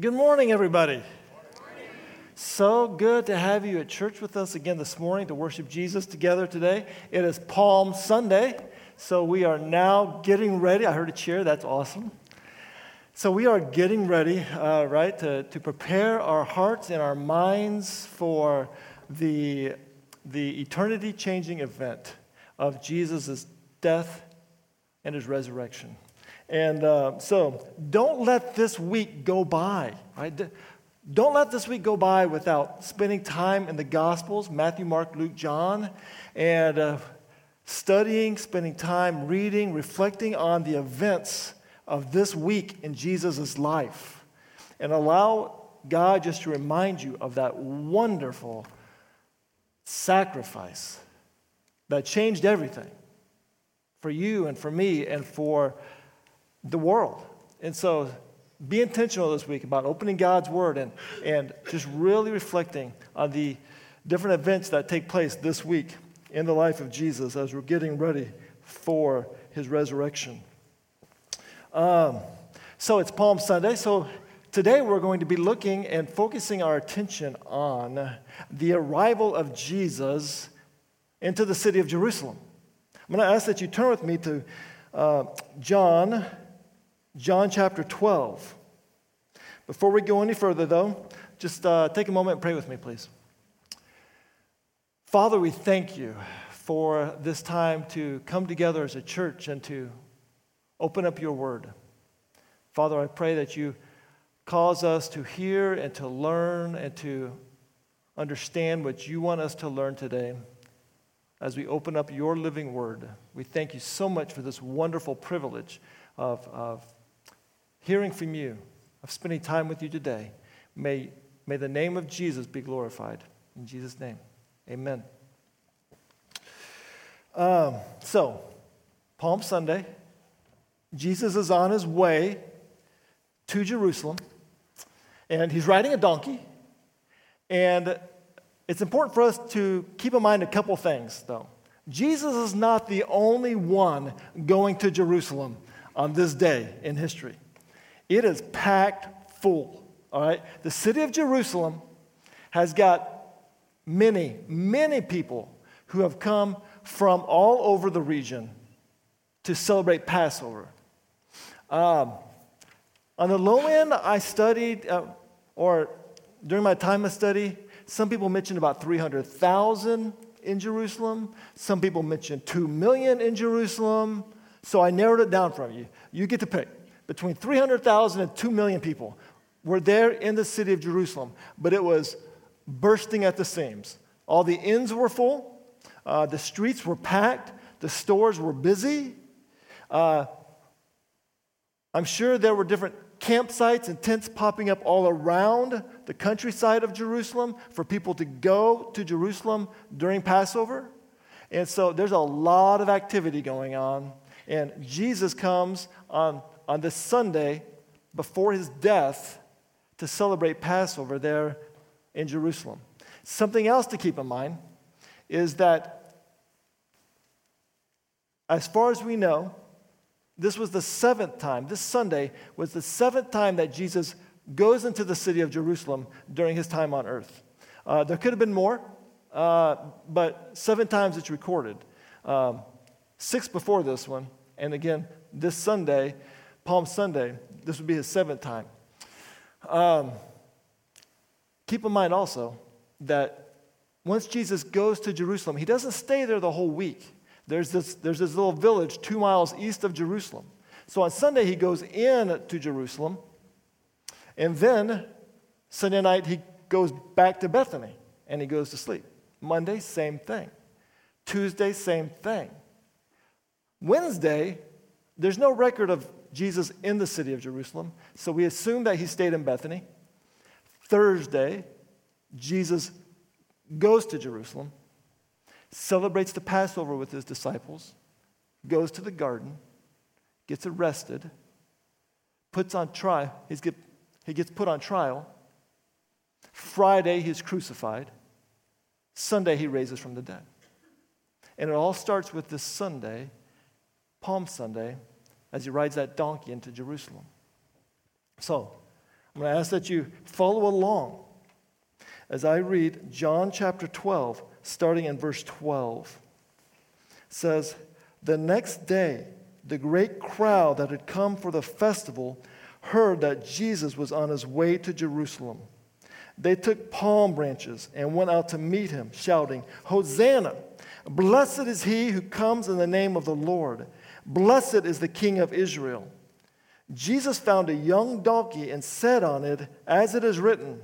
Good morning, everybody. So good to have you at church with us again this morning to worship Jesus together today. It is Palm Sunday, so we are now getting ready. I heard a cheer. That's awesome. So we are getting ready, to prepare our hearts and our minds for the eternity-changing event of Jesus' death and his resurrection. And so don't let this week go by, right? Don't let this week go by without spending time in the Gospels, Matthew, Mark, Luke, John, and studying, spending time reading, reflecting on the events of this week in Jesus' life. And allow God just to remind you of that wonderful sacrifice that changed everything for you and for me and for the world. And so be intentional this week about opening God's Word and just really reflecting on the different events that take place this week in the life of Jesus as we're getting ready for his resurrection. So it's Palm Sunday. So today we're going to be looking and focusing our attention on the arrival of Jesus into the city of Jerusalem. I'm going to ask that you turn with me to John chapter 12. Before we go any further, though, just take a moment and pray with me, please. Father, we thank you for this time to come together as a church and to open up your word. Father, I pray that you cause us to hear and to learn and to understand what you want us to learn today as we open up your living word. We thank you so much for this wonderful privilege of hearing from you, of spending time with you today. May the name of Jesus be glorified. In Jesus' name, amen. So, Palm Sunday, Jesus is on his way to Jerusalem, and he's riding a donkey, and it's important for us to keep in mind a couple things, though. Jesus is not the only one going to Jerusalem on this day in history. It is packed full, all right? The city of Jerusalem has got many, many people who have come from all over the region to celebrate Passover. On the low end, I studied, or during my time of study, some people mentioned about 300,000 in Jerusalem. Some people mentioned 2 million in Jerusalem. So I narrowed it down for you. You get to pick. Between 300,000 and 2 million people were there in the city of Jerusalem, but it was bursting at the seams. All the inns were full. The streets were packed. The stores were busy. I'm sure there were different campsites and tents popping up all around the countryside of Jerusalem for people to go to Jerusalem during Passover. And so there's a lot of activity going on. And Jesus comes on this Sunday before his death to celebrate Passover there in Jerusalem. Something else to keep in mind is that, as far as we know, this was the seventh time. This Sunday was the seventh time that Jesus goes into the city of Jerusalem during his time on earth. There could have been more, but seven times it's recorded. Six before this one, and again, this Sunday, Palm Sunday. This would be his seventh time. Keep in mind also that once Jesus goes to Jerusalem, he doesn't stay there the whole week. There's this little village 2 miles east of Jerusalem. So on Sunday, he goes in to Jerusalem, and then Sunday night, he goes back to Bethany, and he goes to sleep. Monday, same thing. Tuesday, same thing. Wednesday, there's no record of Jesus in the city of Jerusalem, so we assume that he stayed in Bethany. Thursday, Jesus goes to Jerusalem, celebrates the Passover with his disciples, goes to the garden, gets arrested, he gets put on trial. Friday, he's crucified. Sunday, he raises from the dead. And it all starts with this Sunday, Palm Sunday, as he rides that donkey into Jerusalem. So, I'm going to ask that you follow along as I read John chapter 12, starting in verse 12. It says, "The next day, the great crowd that had come for the festival heard that Jesus was on his way to Jerusalem. They took palm branches and went out to meet him, shouting, 'Hosanna! Blessed is he who comes in the name of the Lord. Blessed is the King of Israel.' Jesus found a young donkey and sat on it, as it is written,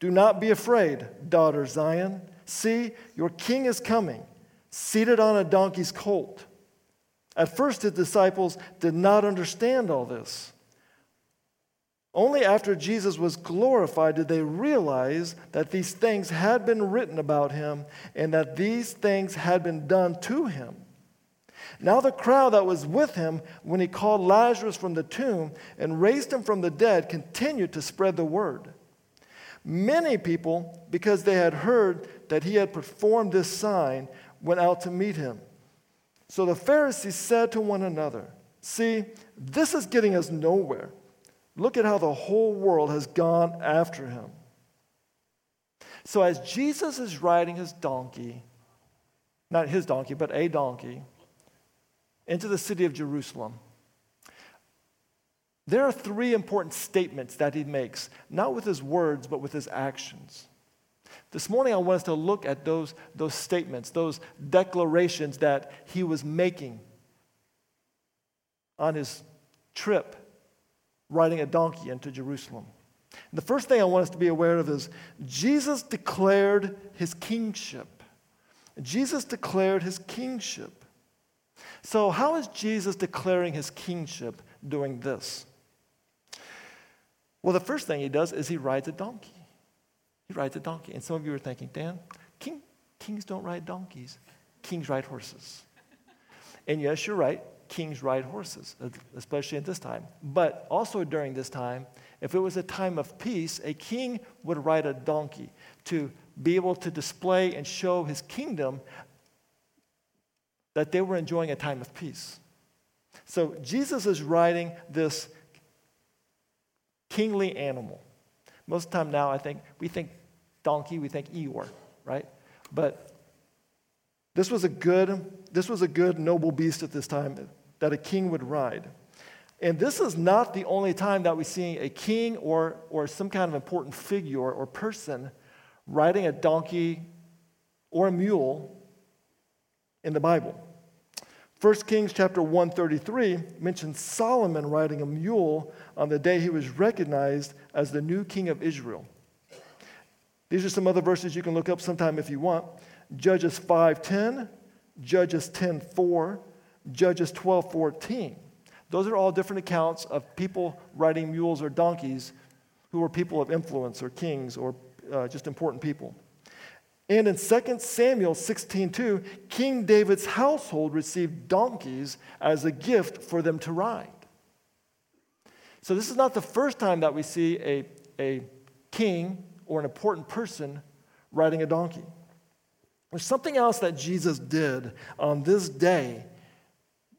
'Do not be afraid, daughter Zion. See, your king is coming, seated on a donkey's colt.' At first his disciples did not understand all this. Only after Jesus was glorified did they realize that these things had been written about him and that these things had been done to him. Now the crowd that was with him when he called Lazarus from the tomb and raised him from the dead continued to spread the word. Many people, because they had heard that he had performed this sign, went out to meet him. So the Pharisees said to one another, 'See, this is getting us nowhere. Look at how the whole world has gone after him.'" So as Jesus is riding his donkey, not his donkey, but a donkey, into the city of Jerusalem, there are three important statements that he makes, not with his words, but with his actions. This morning I want us to look at those statements, those declarations that he was making on his trip riding a donkey into Jerusalem. And the first thing I want us to be aware of is Jesus declared his kingship. Jesus declared his kingship. So how is Jesus declaring his kingship doing this? Well, the first thing he does is he rides a donkey. He rides a donkey. And some of you are thinking, Dan, kings don't ride donkeys. Kings ride horses. And yes, you're right. Kings ride horses, especially at this time. But also during this time, if it was a time of peace, a king would ride a donkey to be able to display and show his kingdom that they were enjoying a time of peace. So Jesus is riding this kingly animal. Most of the time now, I think, we think donkey, we think Eeyore, right? But this was a good noble beast at this time that a king would ride. And this is not the only time that we see a king or some kind of important figure or person riding a donkey or a mule in the Bible. 1 Kings chapter 133 mentions Solomon riding a mule on the day he was recognized as the new king of Israel. These are some other verses you can look up sometime if you want. Judges 5:10, Judges 10:4, Judges 12:14. Those are all different accounts of people riding mules or donkeys who were people of influence or kings or just important people. And in 2 Samuel 16:2, King David's household received donkeys as a gift for them to ride. So this is not the first time that we see a king or an important person riding a donkey. There's something else that Jesus did on this day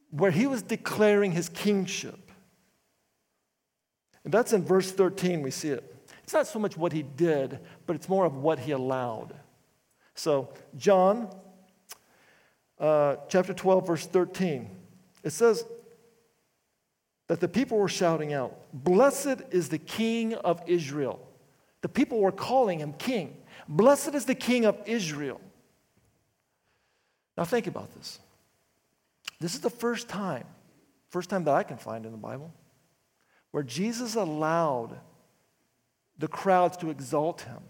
where he was declaring his kingship. And that's in verse 13 we see it. It's not so much what he did, but it's more of what he allowed. So John chapter 12, verse 13, it says, that the people were shouting out, "Blessed is the King of Israel." The people were calling him king. Blessed is the King of Israel. Now think about this. This is the first time that I can find in the Bible, where Jesus allowed the crowds to exalt him.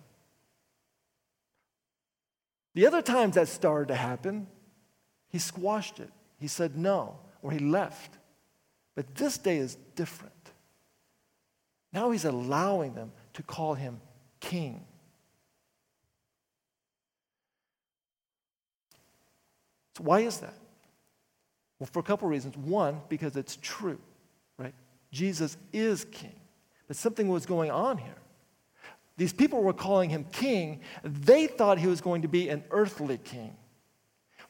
The other times that started to happen, he squashed it. He said no, or he left. But this day is different. Now he's allowing them to call him king. So why is that? Well, for a couple reasons. One, because it's true, right? Jesus is king. But something was going on here. These people were calling him king. They thought he was going to be an earthly king.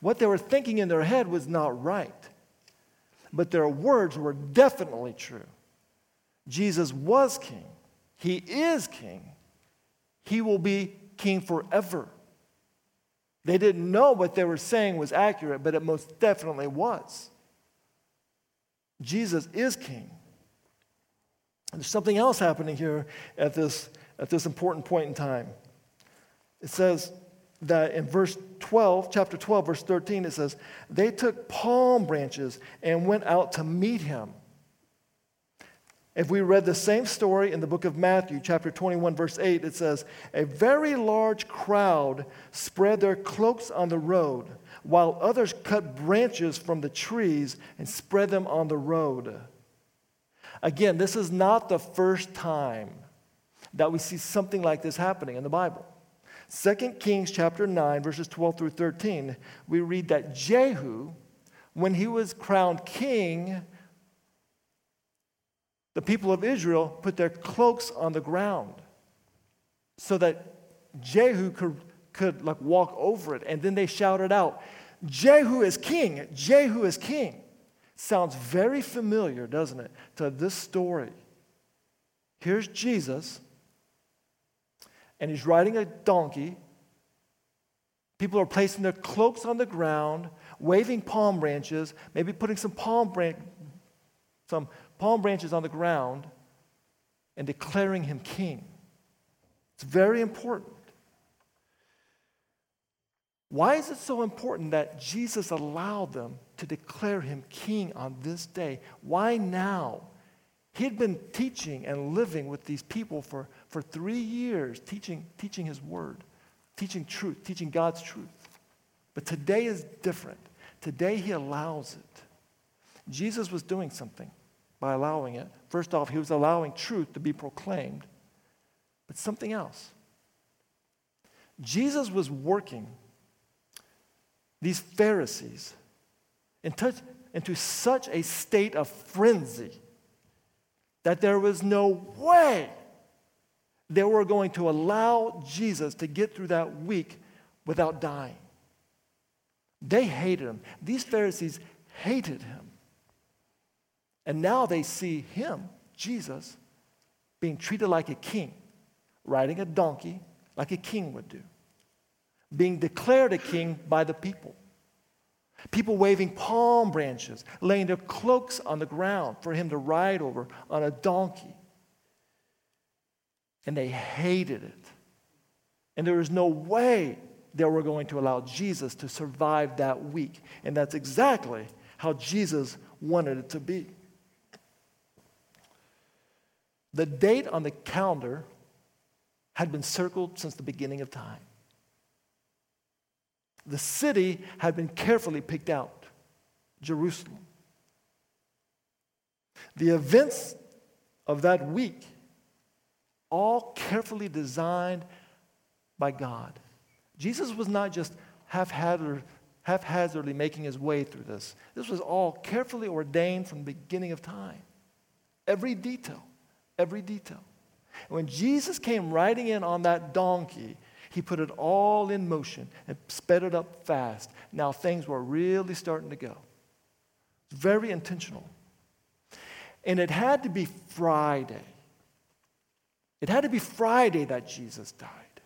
What they were thinking in their head was not right. But their words were definitely true. Jesus was king. He is king. He will be king forever. They didn't know what they were saying was accurate, but it most definitely was. Jesus is king. And there's something else happening here at this important point in time. It says that in verse 12, chapter 12, verse 13, it says, "They took palm branches and went out to meet him." If we read the same story in the book of Matthew, chapter 21, verse 8, it says, "A very large crowd spread their cloaks on the road, while others cut branches from the trees and spread them on the road." Again, this is not the first time that we see something like this happening in the Bible. 2 Kings chapter 9, verses 12 through 13, we read that Jehu, when he was crowned king, the people of Israel put their cloaks on the ground so that Jehu could walk over it. And then they shouted out, "Jehu is king! Jehu is king!" Sounds very familiar, doesn't it, to this story. Here's Jesus, and he's riding a donkey. People are placing their cloaks on the ground, waving palm branches, maybe putting some palm branches on the ground and declaring him king. It's very important. Why is it so important that Jesus allowed them to declare him king on this day? Why now? He had been teaching and living with these people for 3 years, teaching his word, teaching truth, teaching God's truth. But today is different. Today he allows it. Jesus was doing something by allowing it. First off, he was allowing truth to be proclaimed, but something else. Jesus was working these Pharisees into such a state of frenzy that there was no way they were going to allow Jesus to get through that week without dying. They hated him. These Pharisees hated him. And now they see him, Jesus, being treated like a king, riding a donkey like a king would do, being declared a king by the people. People waving palm branches, laying their cloaks on the ground for him to ride over on a donkey. And they hated it. And there was no way they were going to allow Jesus to survive that week. And that's exactly how Jesus wanted it to be. The date on the calendar had been circled since the beginning of time. The city had been carefully picked out, Jerusalem. The events of that week, all carefully designed by God. Jesus was not just haphazardly making his way through this. This was all carefully ordained from the beginning of time. Every detail, every detail. When Jesus came riding in on that donkey, he put it all in motion and sped it up fast. Now things were really starting to go. Very intentional. And it had to be Friday. It had to be Friday that Jesus died.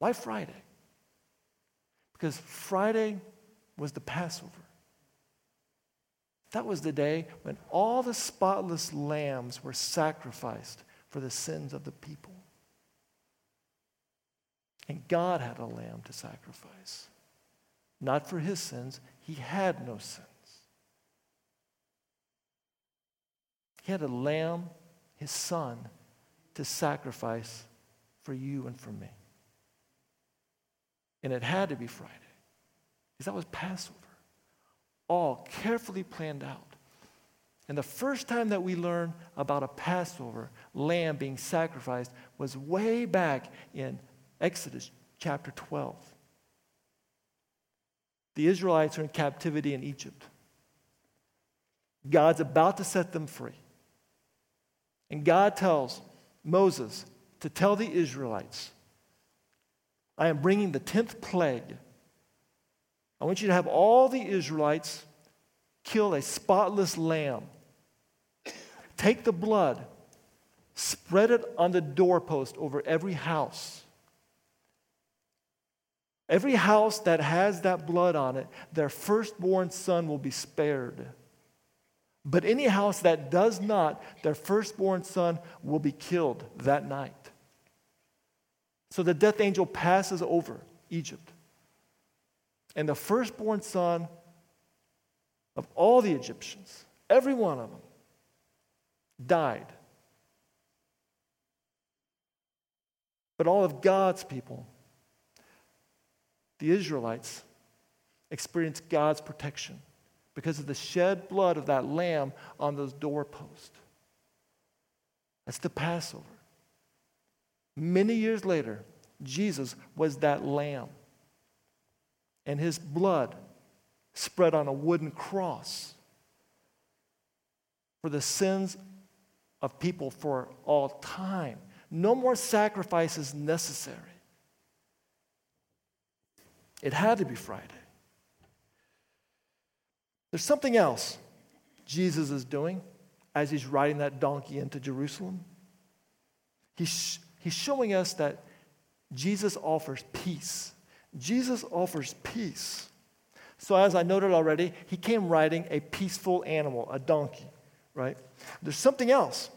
Why Friday? Because Friday was the Passover. That was the day when all the spotless lambs were sacrificed for the sins of the people. And God had a lamb to sacrifice. Not for his sins. He had no sins. He had a lamb, his son, to sacrifice for you and for me. And it had to be Friday, because that was Passover. All carefully planned out. And the first time that we learn about a Passover lamb being sacrificed was way back in Exodus chapter 12. The Israelites are in captivity in Egypt. God's about to set them free. And God tells Moses to tell the Israelites, I am bringing the 10th plague. I want you to have all the Israelites kill a spotless lamb. Take the blood, spread it on the doorpost over every house. Every house that has that blood on it, their firstborn son will be spared. But any house that does not, their firstborn son will be killed that night. So the death angel passes over Egypt. And the firstborn son of all the Egyptians, every one of them, died. But all of God's people, the Israelites, experienced God's protection because of the shed blood of that lamb on those doorposts. That's the Passover. Many years later, Jesus was that lamb. And his blood spread on a wooden cross for the sins of people for all time. No more sacrifices necessary. It had to be Friday. There's something else Jesus is doing as he's riding that donkey into Jerusalem. He's showing us that Jesus offers peace. Jesus offers peace. So as I noted already, he came riding a peaceful animal, a donkey, right? There's something else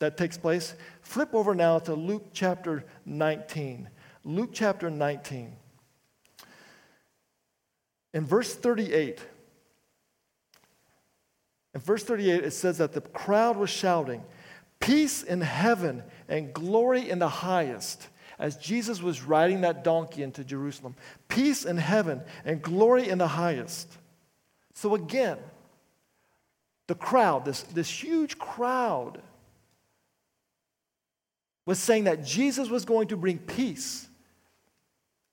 that takes place. Flip over now to Luke chapter 19. Luke chapter 19. In verse 38, it says that the crowd was shouting, "Peace in heaven and glory in the highest," as Jesus was riding that donkey into Jerusalem. Peace in heaven and glory in the highest. So again, the crowd, this huge crowd, was saying that Jesus was going to bring peace.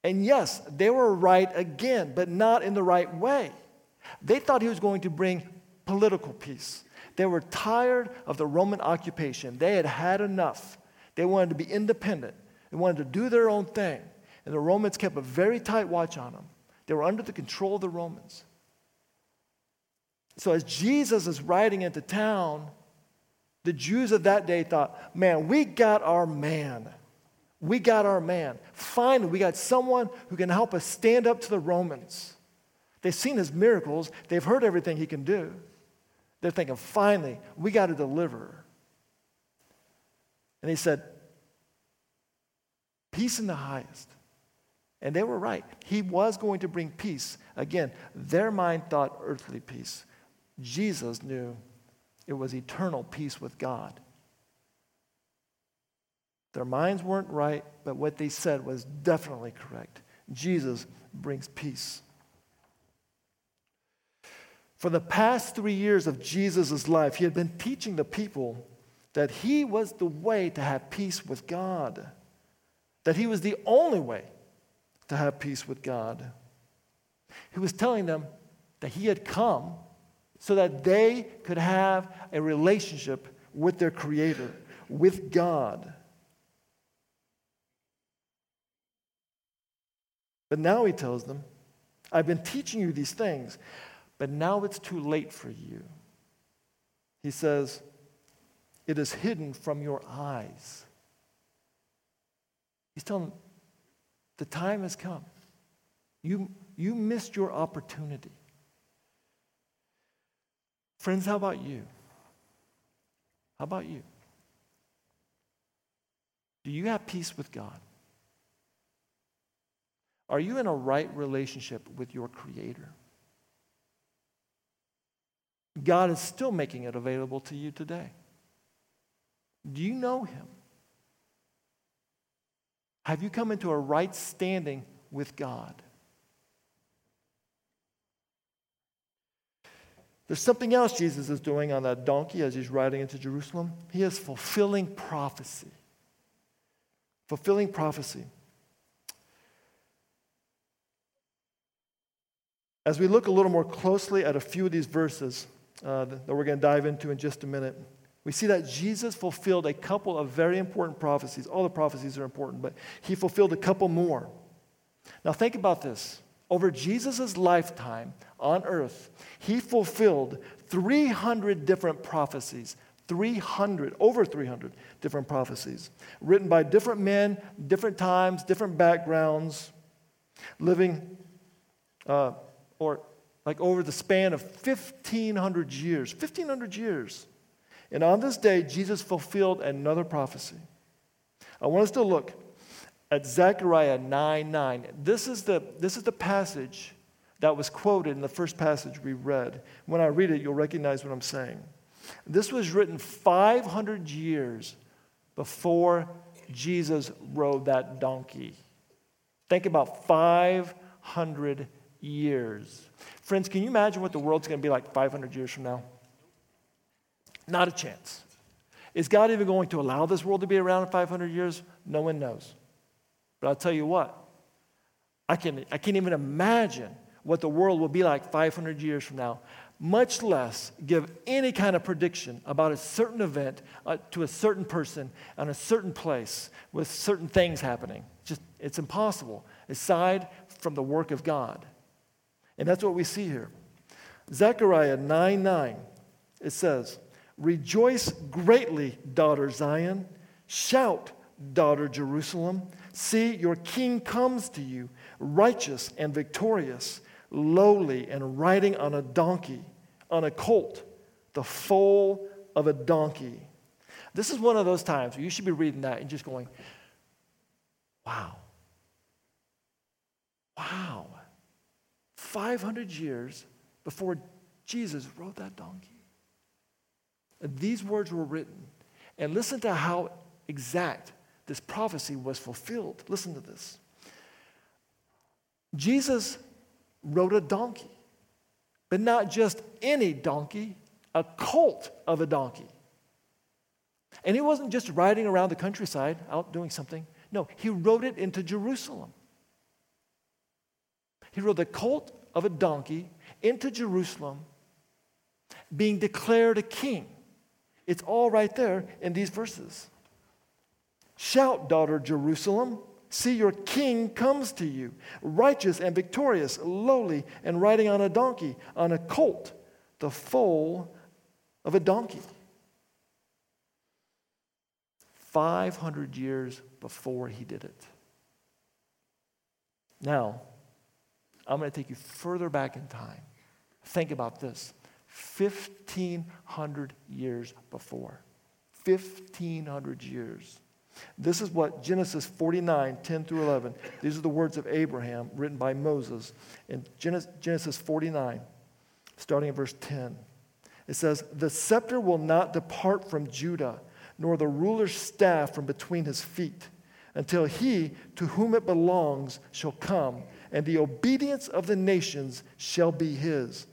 And yes, they were right again, but not in the right way. They thought he was going to bring political peace. They were tired of the Roman occupation. They had had enough. They wanted to be independent. They wanted to do their own thing. And the Romans kept a very tight watch on them. They were under the control of the Romans. So as Jesus is riding into town, the Jews of that day thought, man, we got our man. We got our man. Finally, we got someone who can help us stand up to the Romans. They've seen his miracles. They've heard everything he can do. They're thinking, finally, we got a deliverer. And he said, peace in the highest. And they were right. He was going to bring peace. Again, their mind thought earthly peace. Jesus knew it was eternal peace with God. Their minds weren't right, but what they said was definitely correct. Jesus brings peace. For the past 3 years of Jesus' life, he had been teaching the people that he was the way to have peace with God. That he was the only way to have peace with God. He was telling them that he had come so that they could have a relationship with their Creator, with God. But now he tells them, I've been teaching you these things, but now it's too late for you. He says, it is hidden from your eyes. He's telling them, the time has come. You missed your opportunity. Friends, how about you? How about you? Do you have peace with God? Are you in a right relationship with your Creator? God is still making it available to you today. Do you know Him? Have you come into a right standing with God? There's something else Jesus is doing on that donkey as he's riding into Jerusalem. He is fulfilling prophecy. Fulfilling prophecy. As we look a little more closely at a few of these verses that we're going to dive into in just a minute, we see that Jesus fulfilled a couple of very important prophecies. All the prophecies are important, but he fulfilled a couple more. Now think about this. Over Jesus' lifetime on earth, he fulfilled 300 different prophecies. Over 300 different prophecies written by different men, different times, different backgrounds, living over the span of 1,500 years. 1,500 years. And on this day, Jesus fulfilled another prophecy. I want us to look at Zechariah 9:9. This is the passage that was quoted in the first passage we read. When I read it, you'll recognize what I'm saying. This was written 500 years before Jesus rode that donkey. Think about 500 years. Friends, can you imagine what the world's going to be like 500 years from now? Not a chance. Is God even going to allow this world to be around in 500 years? No one knows. But I'll tell you what, I can't even imagine what the world will be like 500 years from now, much less give any kind of prediction about a certain event to a certain person on a certain place with certain things happening. Just, it's impossible, aside from the work of God. And that's what we see here. Zechariah 9:9, it says, "Rejoice greatly, daughter Zion. Shout, daughter Jerusalem. See, your king comes to you, righteous and victorious, lowly and riding on a donkey, on a colt, the foal of a donkey." This is one of those times where you should be reading that and just going, wow. Wow. 500 years before Jesus rode that donkey. These words were written. And listen to how exact this prophecy was fulfilled. Listen to this. Jesus rode a donkey, but not just any donkey, a colt of a donkey. And he wasn't just riding around the countryside out doing something. No, he rode it into Jerusalem. He rode the colt of a donkey into Jerusalem, being declared a king. It's all right there in these verses. "Shout, daughter Jerusalem. See, your king comes to you, righteous and victorious, lowly and riding on a donkey, on a colt, the foal of a donkey." 500 years before he did it. Now, I'm going to take you further back in time. Think about this. 1,500 years before. 1,500 years. This is what Genesis 49, 10 through 11, these are the words of Abraham written by Moses. In Genesis 49, starting at verse 10, it says, "The scepter will not depart from Judah, nor the ruler's staff from between his feet, until he to whom it belongs shall come, and the obedience of the nations shall be his.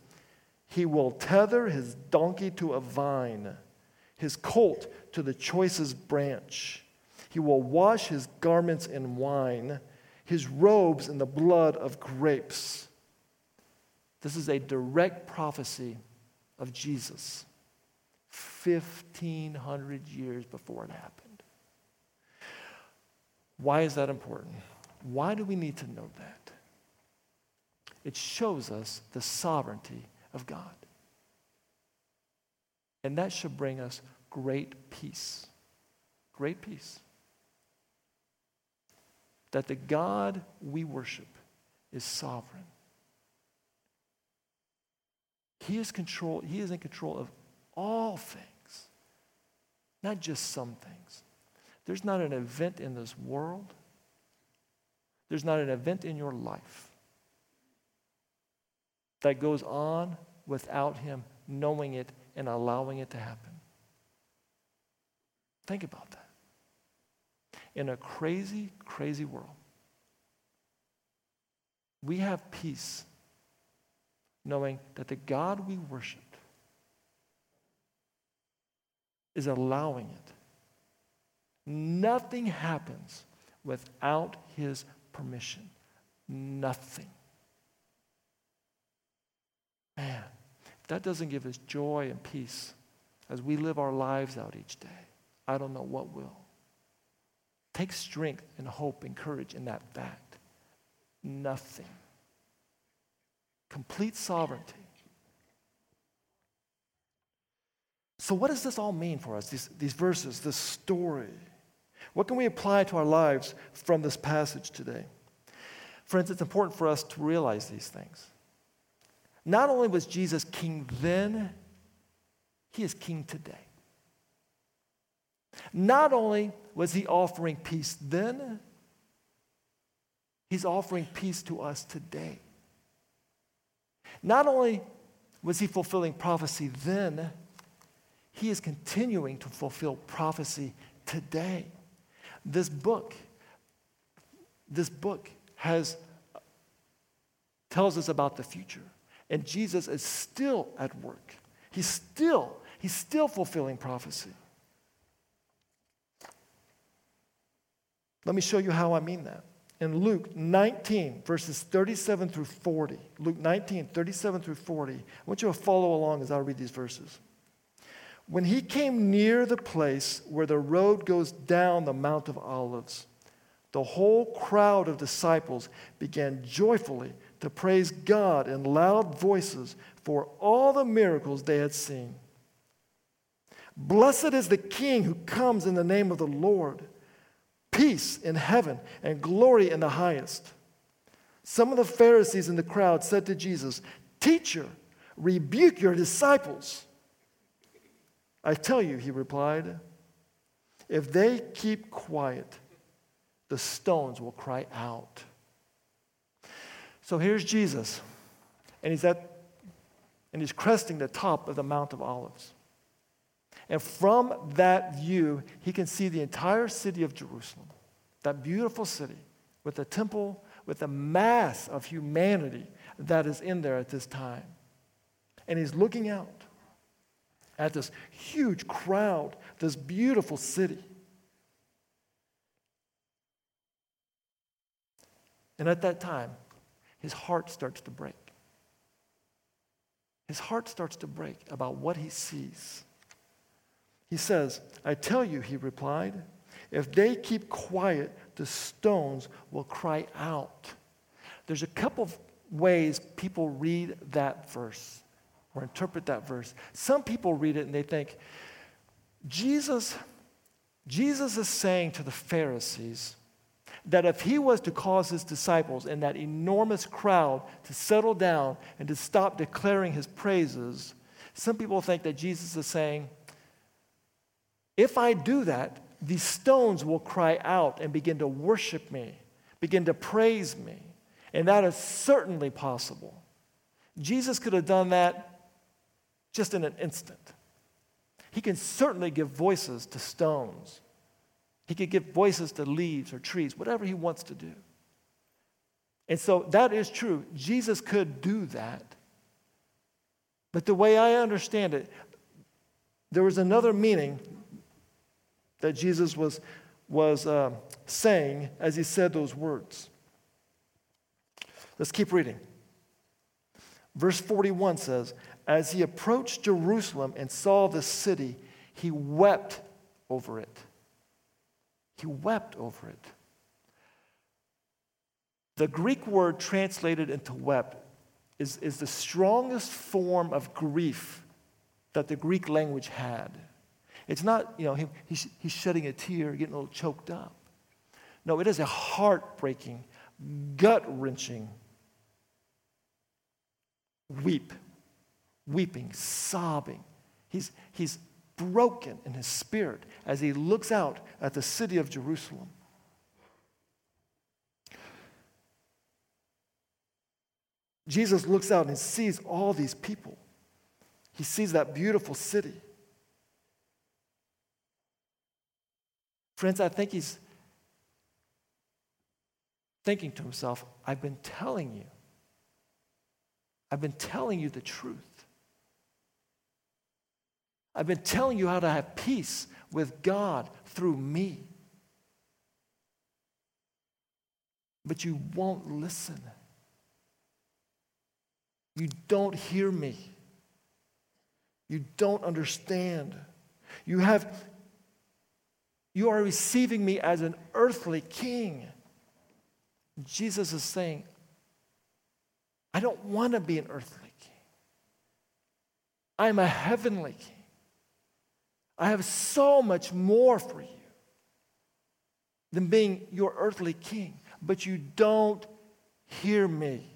He will tether his donkey to a vine, his colt to the choicest branch. He will wash his garments in wine, his robes in the blood of grapes." This is a direct prophecy of Jesus 1,500 years before it happened. Why is that important? Why do we need to know that? It shows us the sovereignty of God. And that should bring us great peace. Great peace. That the God we worship is sovereign. He is control. He is in control of all things, not just some things. There's not an event in this world. There's not an event in your life that goes on without him knowing it and allowing it to happen. Think about that. In a crazy, crazy world, we have peace knowing that the God we worship is allowing it. Nothing happens without his permission. Nothing. Man, if that doesn't give us joy and peace as we live our lives out each day, I don't know what will. Take strength and hope and courage in that fact. Nothing. Complete sovereignty. So what does this all mean for us, these verses, this story? What can we apply to our lives from this passage today? Friends, it's important for us to realize these things. Not only was Jesus king then, he is king today. Not only was he offering peace then, he's offering peace to us today. Not only was he fulfilling prophecy then, he is continuing to fulfill prophecy today. This book tells us about the future, and Jesus is still at work. He's still fulfilling prophecy. Let me show you how I mean that. In Luke 19, verses 37 through 40, Luke 19, 37 through 40, I want you to follow along as I read these verses. When he came near the place where the road goes down the Mount of Olives, the whole crowd of disciples began joyfully to praise God in loud voices for all the miracles they had seen. Blessed is the King who comes in the name of the Lord. Peace in heaven and glory in the highest. Some of the Pharisees in the crowd said to Jesus, "Teacher, rebuke your disciples." "I tell you," he replied, "if they keep quiet, the stones will cry out." So here's Jesus, and he's cresting the top of the Mount of Olives. And from that view, he can see the entire city of Jerusalem, that beautiful city with the temple, with the mass of humanity that is in there at this time. And he's looking out at this huge crowd, this beautiful city. And at that time, his heart starts to break. His heart starts to break about what he sees. He says, "I tell you," he replied, "if they keep quiet, the stones will cry out." There's a couple of ways people read that verse or interpret that verse. Some people read it and they think, Jesus is saying to the Pharisees that if he was to cause his disciples and that enormous crowd to settle down and to stop declaring his praises, some people think that Jesus is saying, if I do that, these stones will cry out and begin to worship me, begin to praise me. And that is certainly possible. Jesus could have done that just in an instant. He can certainly give voices to stones. He could give voices to leaves or trees, whatever he wants to do. And so that is true. Jesus could do that. But the way I understand it, there was another meaning that Jesus was saying as he said those words. Let's keep reading. Verse 41 says, "As he approached Jerusalem and saw the city, he wept over it." He wept over it. The Greek word translated into wept is the strongest form of grief that the Greek language had. It's not, he's shedding a tear, getting a little choked up. No, it is a heartbreaking, gut-wrenching weep. weeping, sobbing. He's broken in his spirit as he looks out at the city of Jerusalem. Jesus looks out and sees all these people. He sees that beautiful city. Friends, I think he's thinking to himself, I've been telling you the truth. I've been telling you how to have peace with God through me. But you won't listen. You don't hear me. You don't understand. You are receiving me as an earthly king. Jesus is saying, I don't want to be an earthly king. I'm a heavenly king. I have so much more for you than being your earthly king. But you don't hear me.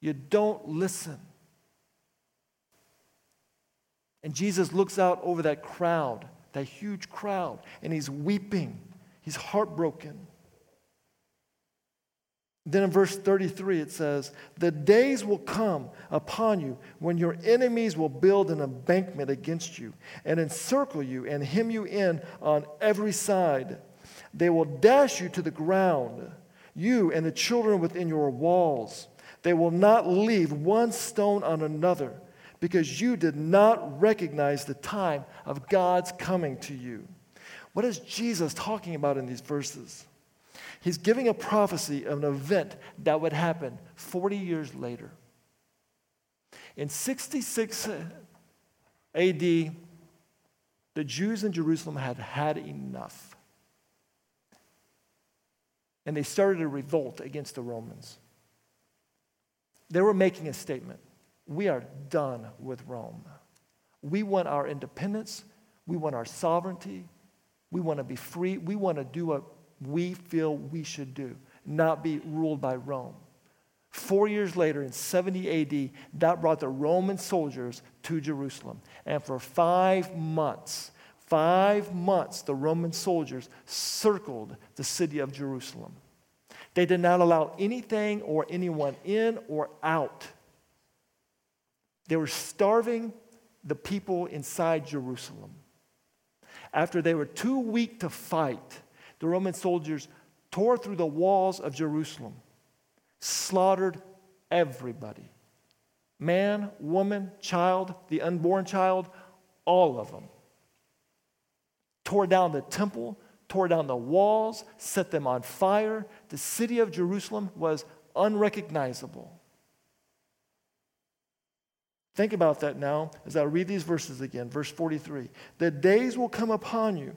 You don't listen. And Jesus looks out over that crowd, that huge crowd, and he's weeping. He's heartbroken. Then in verse 33 it says, the days will come upon you when your enemies will build an embankment against you and encircle you and hem you in on every side. They will dash you to the ground, you and the children within your walls. They will not leave one stone on another because you did not recognize the time of God's coming to you. What is Jesus talking about in these verses? He's giving a prophecy of an event that would happen 40 years later. In 66 AD, the Jews in Jerusalem had had enough. And they started a revolt against the Romans. They were making a statement. We are done with Rome. We want our independence. We want our sovereignty. We want to be free. We want to do what we feel we should do, not be ruled by Rome. 4 years later, in 70 AD, that brought the Roman soldiers to Jerusalem. And for 5 months, the Roman soldiers circled the city of Jerusalem. They did not allow anything or anyone in or out. They were starving the people inside Jerusalem. After they were too weak to fight, the Roman soldiers tore through the walls of Jerusalem, slaughtered everybody. Man, woman, child, the unborn child, all of them. Tore down the temple, tore down the walls, set them on fire. The city of Jerusalem was unrecognizable. Think about that now as I read these verses again. Verse 43, the days will come upon you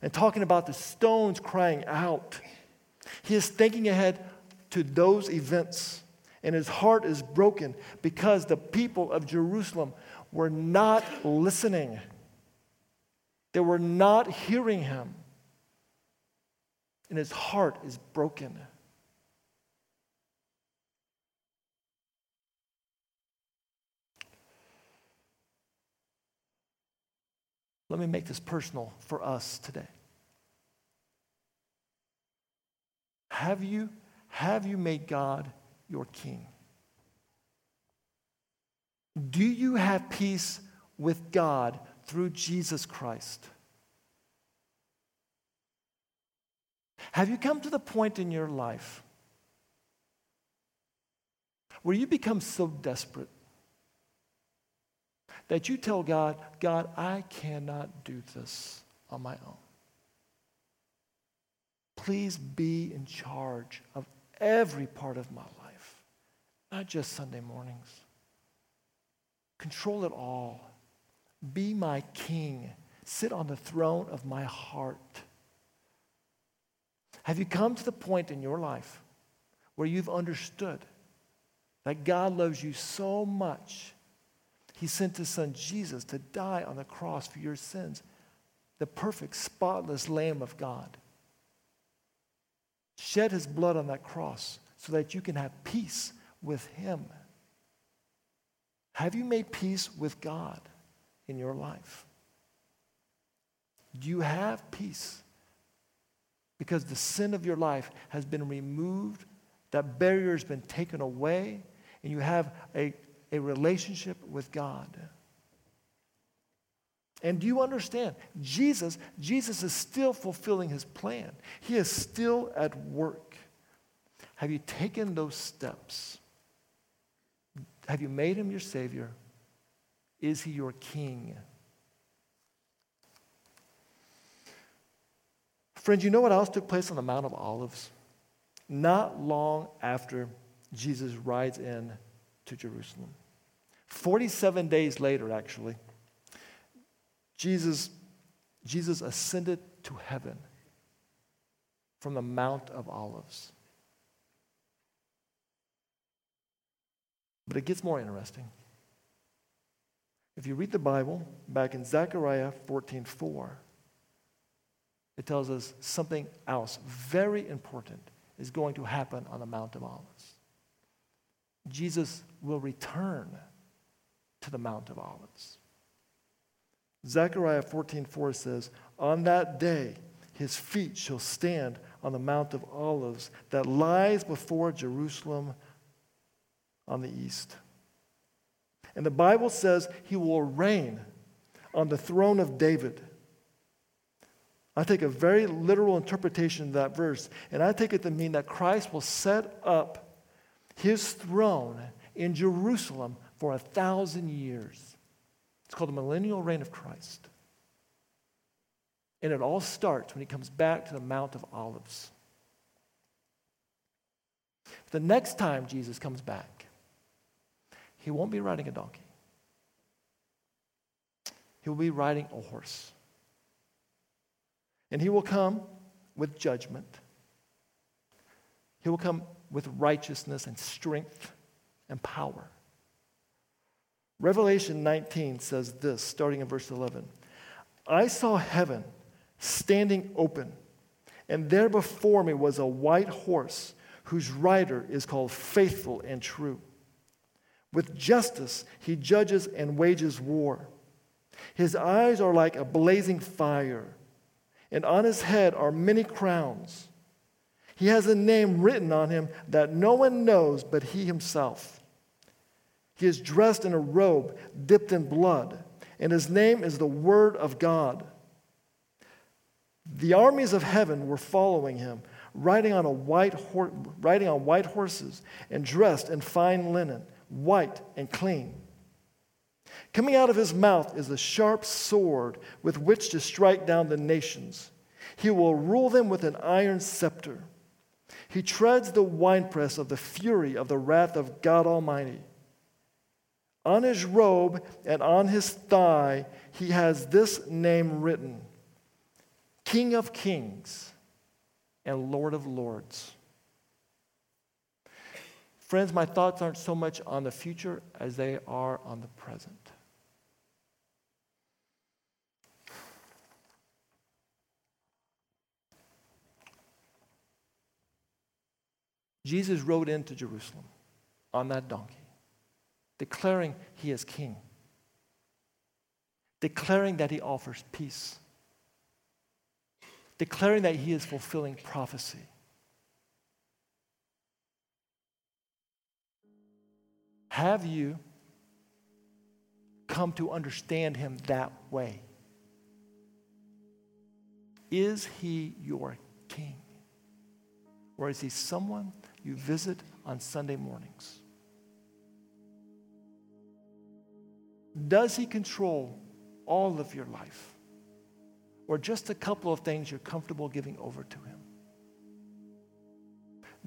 and talking about the stones crying out, he is thinking ahead to those events, and his heart is broken because the people of Jerusalem were not listening. They were not hearing him, and his heart is broken. Let me make this personal for us today. Have you made God your king? Do you have peace with God through Jesus Christ? Have you come to the point in your life where you become so desperate that you tell God, God, I cannot do this on my own. Please be in charge of every part of my life, not just Sunday mornings. Control it all. Be my king. Sit on the throne of my heart. Have you come to the point in your life where you've understood that God loves you so much, he sent his son Jesus to die on the cross for your sins, the perfect, spotless Lamb of God. Shed his blood on that cross so that you can have peace with him. Have you made peace with God in your life? Do you have peace? Because the sin of your life has been removed, that barrier has been taken away, and you have a relationship with God. And do you understand? Jesus is still fulfilling his plan. He is still at work. Have you taken those steps? Have you made him your Savior? Is he your King? Friends, you know what else took place on the Mount of Olives? Not long after Jesus rides in to Jerusalem. 47 days later, actually, Jesus ascended to heaven from the Mount of Olives. But it gets more interesting. If you read the Bible, back in Zechariah 14:4, it tells us something else very important is going to happen on the Mount of Olives. Jesus will return to the Mount of Olives. Zechariah 14:4 says, "On that day his feet shall stand on the Mount of Olives that lies before Jerusalem on the east." And the Bible says he will reign on the throne of David. I take a very literal interpretation of that verse, and I take it to mean that Christ will set up his throne in Jerusalem for 1,000 years. It's called the millennial reign of Christ. And it all starts when he comes back to the Mount of Olives. The next time Jesus comes back, he won't be riding a donkey. He will be riding a horse. And he will come with judgment. He will come with righteousness and strength and power. Revelation 19 says this, starting in verse 11. "I saw heaven standing open, and there before me was a white horse whose rider is called Faithful and True. With justice he judges and wages war. His eyes are like a blazing fire, and on his head are many crowns. He has a name written on him that no one knows but he himself. He is dressed in a robe dipped in blood, and his name is the Word of God. The armies of heaven were following him, riding on white horses and dressed in fine linen, white and clean. Coming out of his mouth is a sharp sword with which to strike down the nations. He will rule them with an iron scepter. He treads the winepress of the fury of the wrath of God Almighty. On his robe and on his thigh, he has this name written, King of Kings and Lord of Lords." Friends, my thoughts aren't so much on the future as they are on the present. Jesus rode into Jerusalem on that donkey, declaring he is king, declaring that he offers peace, declaring that he is fulfilling prophecy. Have you come to understand him that way? Is he your king? Or is he someone you visit on Sunday mornings? Does he control all of your life? Or just a couple of things you're comfortable giving over to him?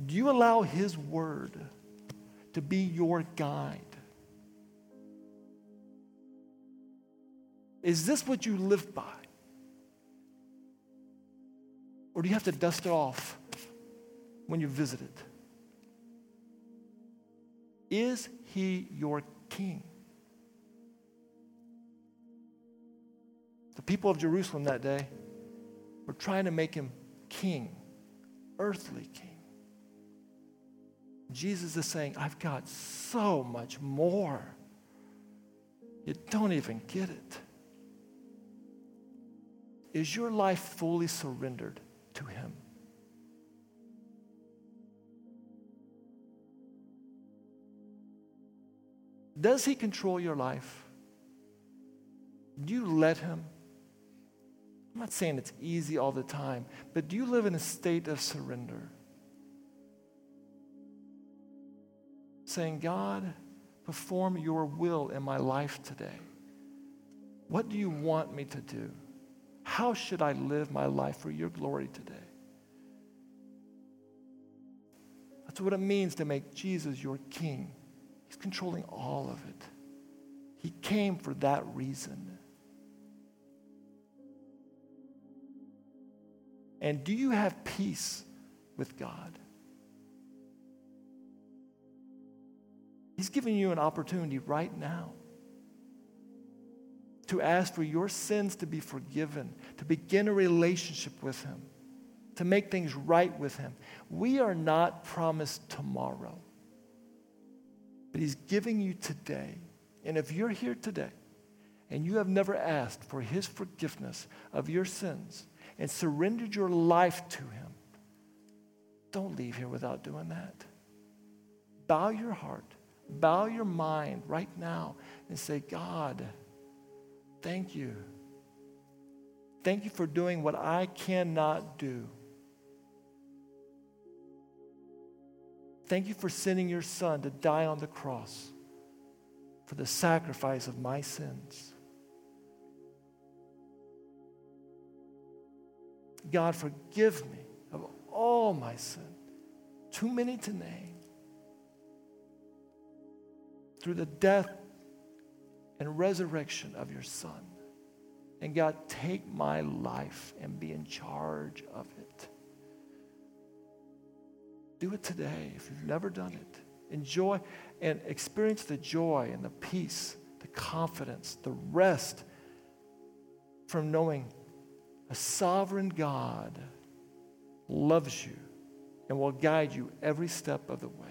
Do you allow his word to be your guide? Is this what you live by? Or do you have to dust it off when you visit it? Is he your king? The people of Jerusalem that day were trying to make him king, earthly king. Jesus is saying, I've got so much more. You don't even get it. Is your life fully surrendered to him? Does he control your life? Do you let him? I'm not saying it's easy all the time, but do you live in a state of surrender? Saying, God, perform your will in my life today. What do you want me to do? How should I live my life for your glory today? That's what it means to make Jesus your king. He's controlling all of it. He came for that reason. And do you have peace with God? He's giving you an opportunity right now to ask for your sins to be forgiven, to begin a relationship with him, to make things right with him. We are not promised tomorrow, but he's giving you today. And if you're here today and you have never asked for his forgiveness of your sins and surrendered your life to him, don't leave here without doing that. Bow your heart. Bow your mind right now and say, God, thank you. Thank you for doing what I cannot do. Thank you for sending your son to die on the cross for the sacrifice of my sins. God, forgive me of all my sin, too many to name. Through the death and resurrection of your son. And God, take my life and be in charge of it. Do it today if you've never done it. Enjoy and experience the joy and the peace, the confidence, the rest from knowing a sovereign God loves you and will guide you every step of the way.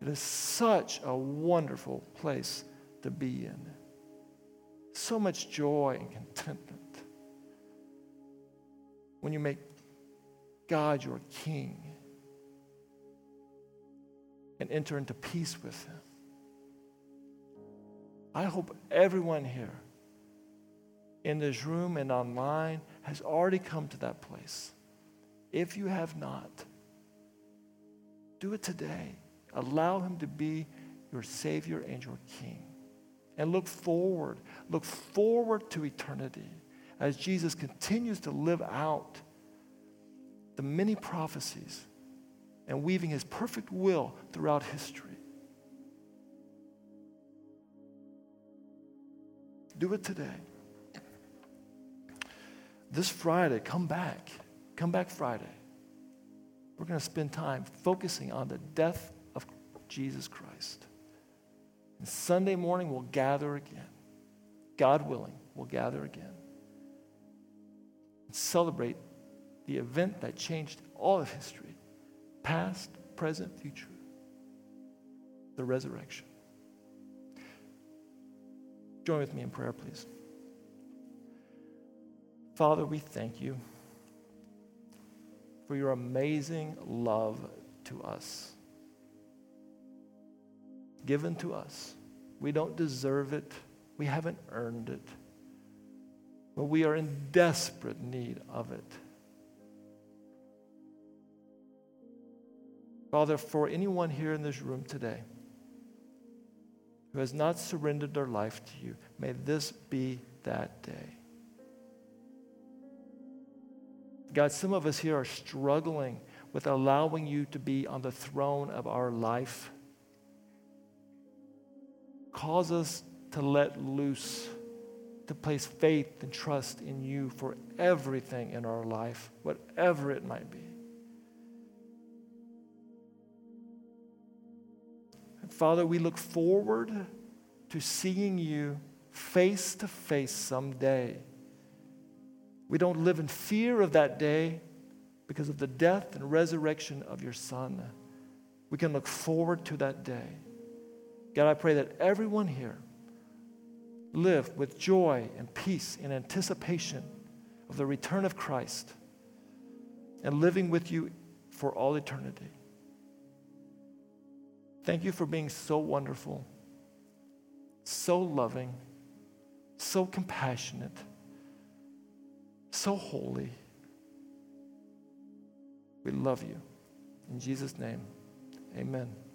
It is such a wonderful place to be in. So much joy and contentment when you make God your king and enter into peace with him. I hope everyone here in this room and online has already come to that place. If you have not, do it today. Allow him to be your Savior and your King. And look forward to eternity as Jesus continues to live out the many prophecies and weaving his perfect will throughout history. Do it today. This Friday, come back. Come back Friday. We're going to spend time focusing on the death Jesus Christ. And Sunday morning, we'll gather again. God willing, we'll gather again. And celebrate the event that changed all of history, past, present, future, the resurrection. Join with me in prayer, please. Father, we thank you for your amazing love to us. Given to us. We don't deserve it. We haven't earned it. But we are in desperate need of it. Father, for anyone here in this room today who has not surrendered their life to you, may this be that day. God, some of us here are struggling with allowing you to be on the throne of our life. Cause us to let loose to place faith and trust in you for everything in our life, whatever it might be. And Father, we look forward to seeing you face to face someday. We don't live in fear of that day because of the death and resurrection of your Son. We can look forward to that day. God, I pray that everyone here live with joy and peace in anticipation of the return of Christ and living with you for all eternity. Thank you for being so wonderful, so loving, so compassionate, so holy. We love you. In Jesus' name, amen.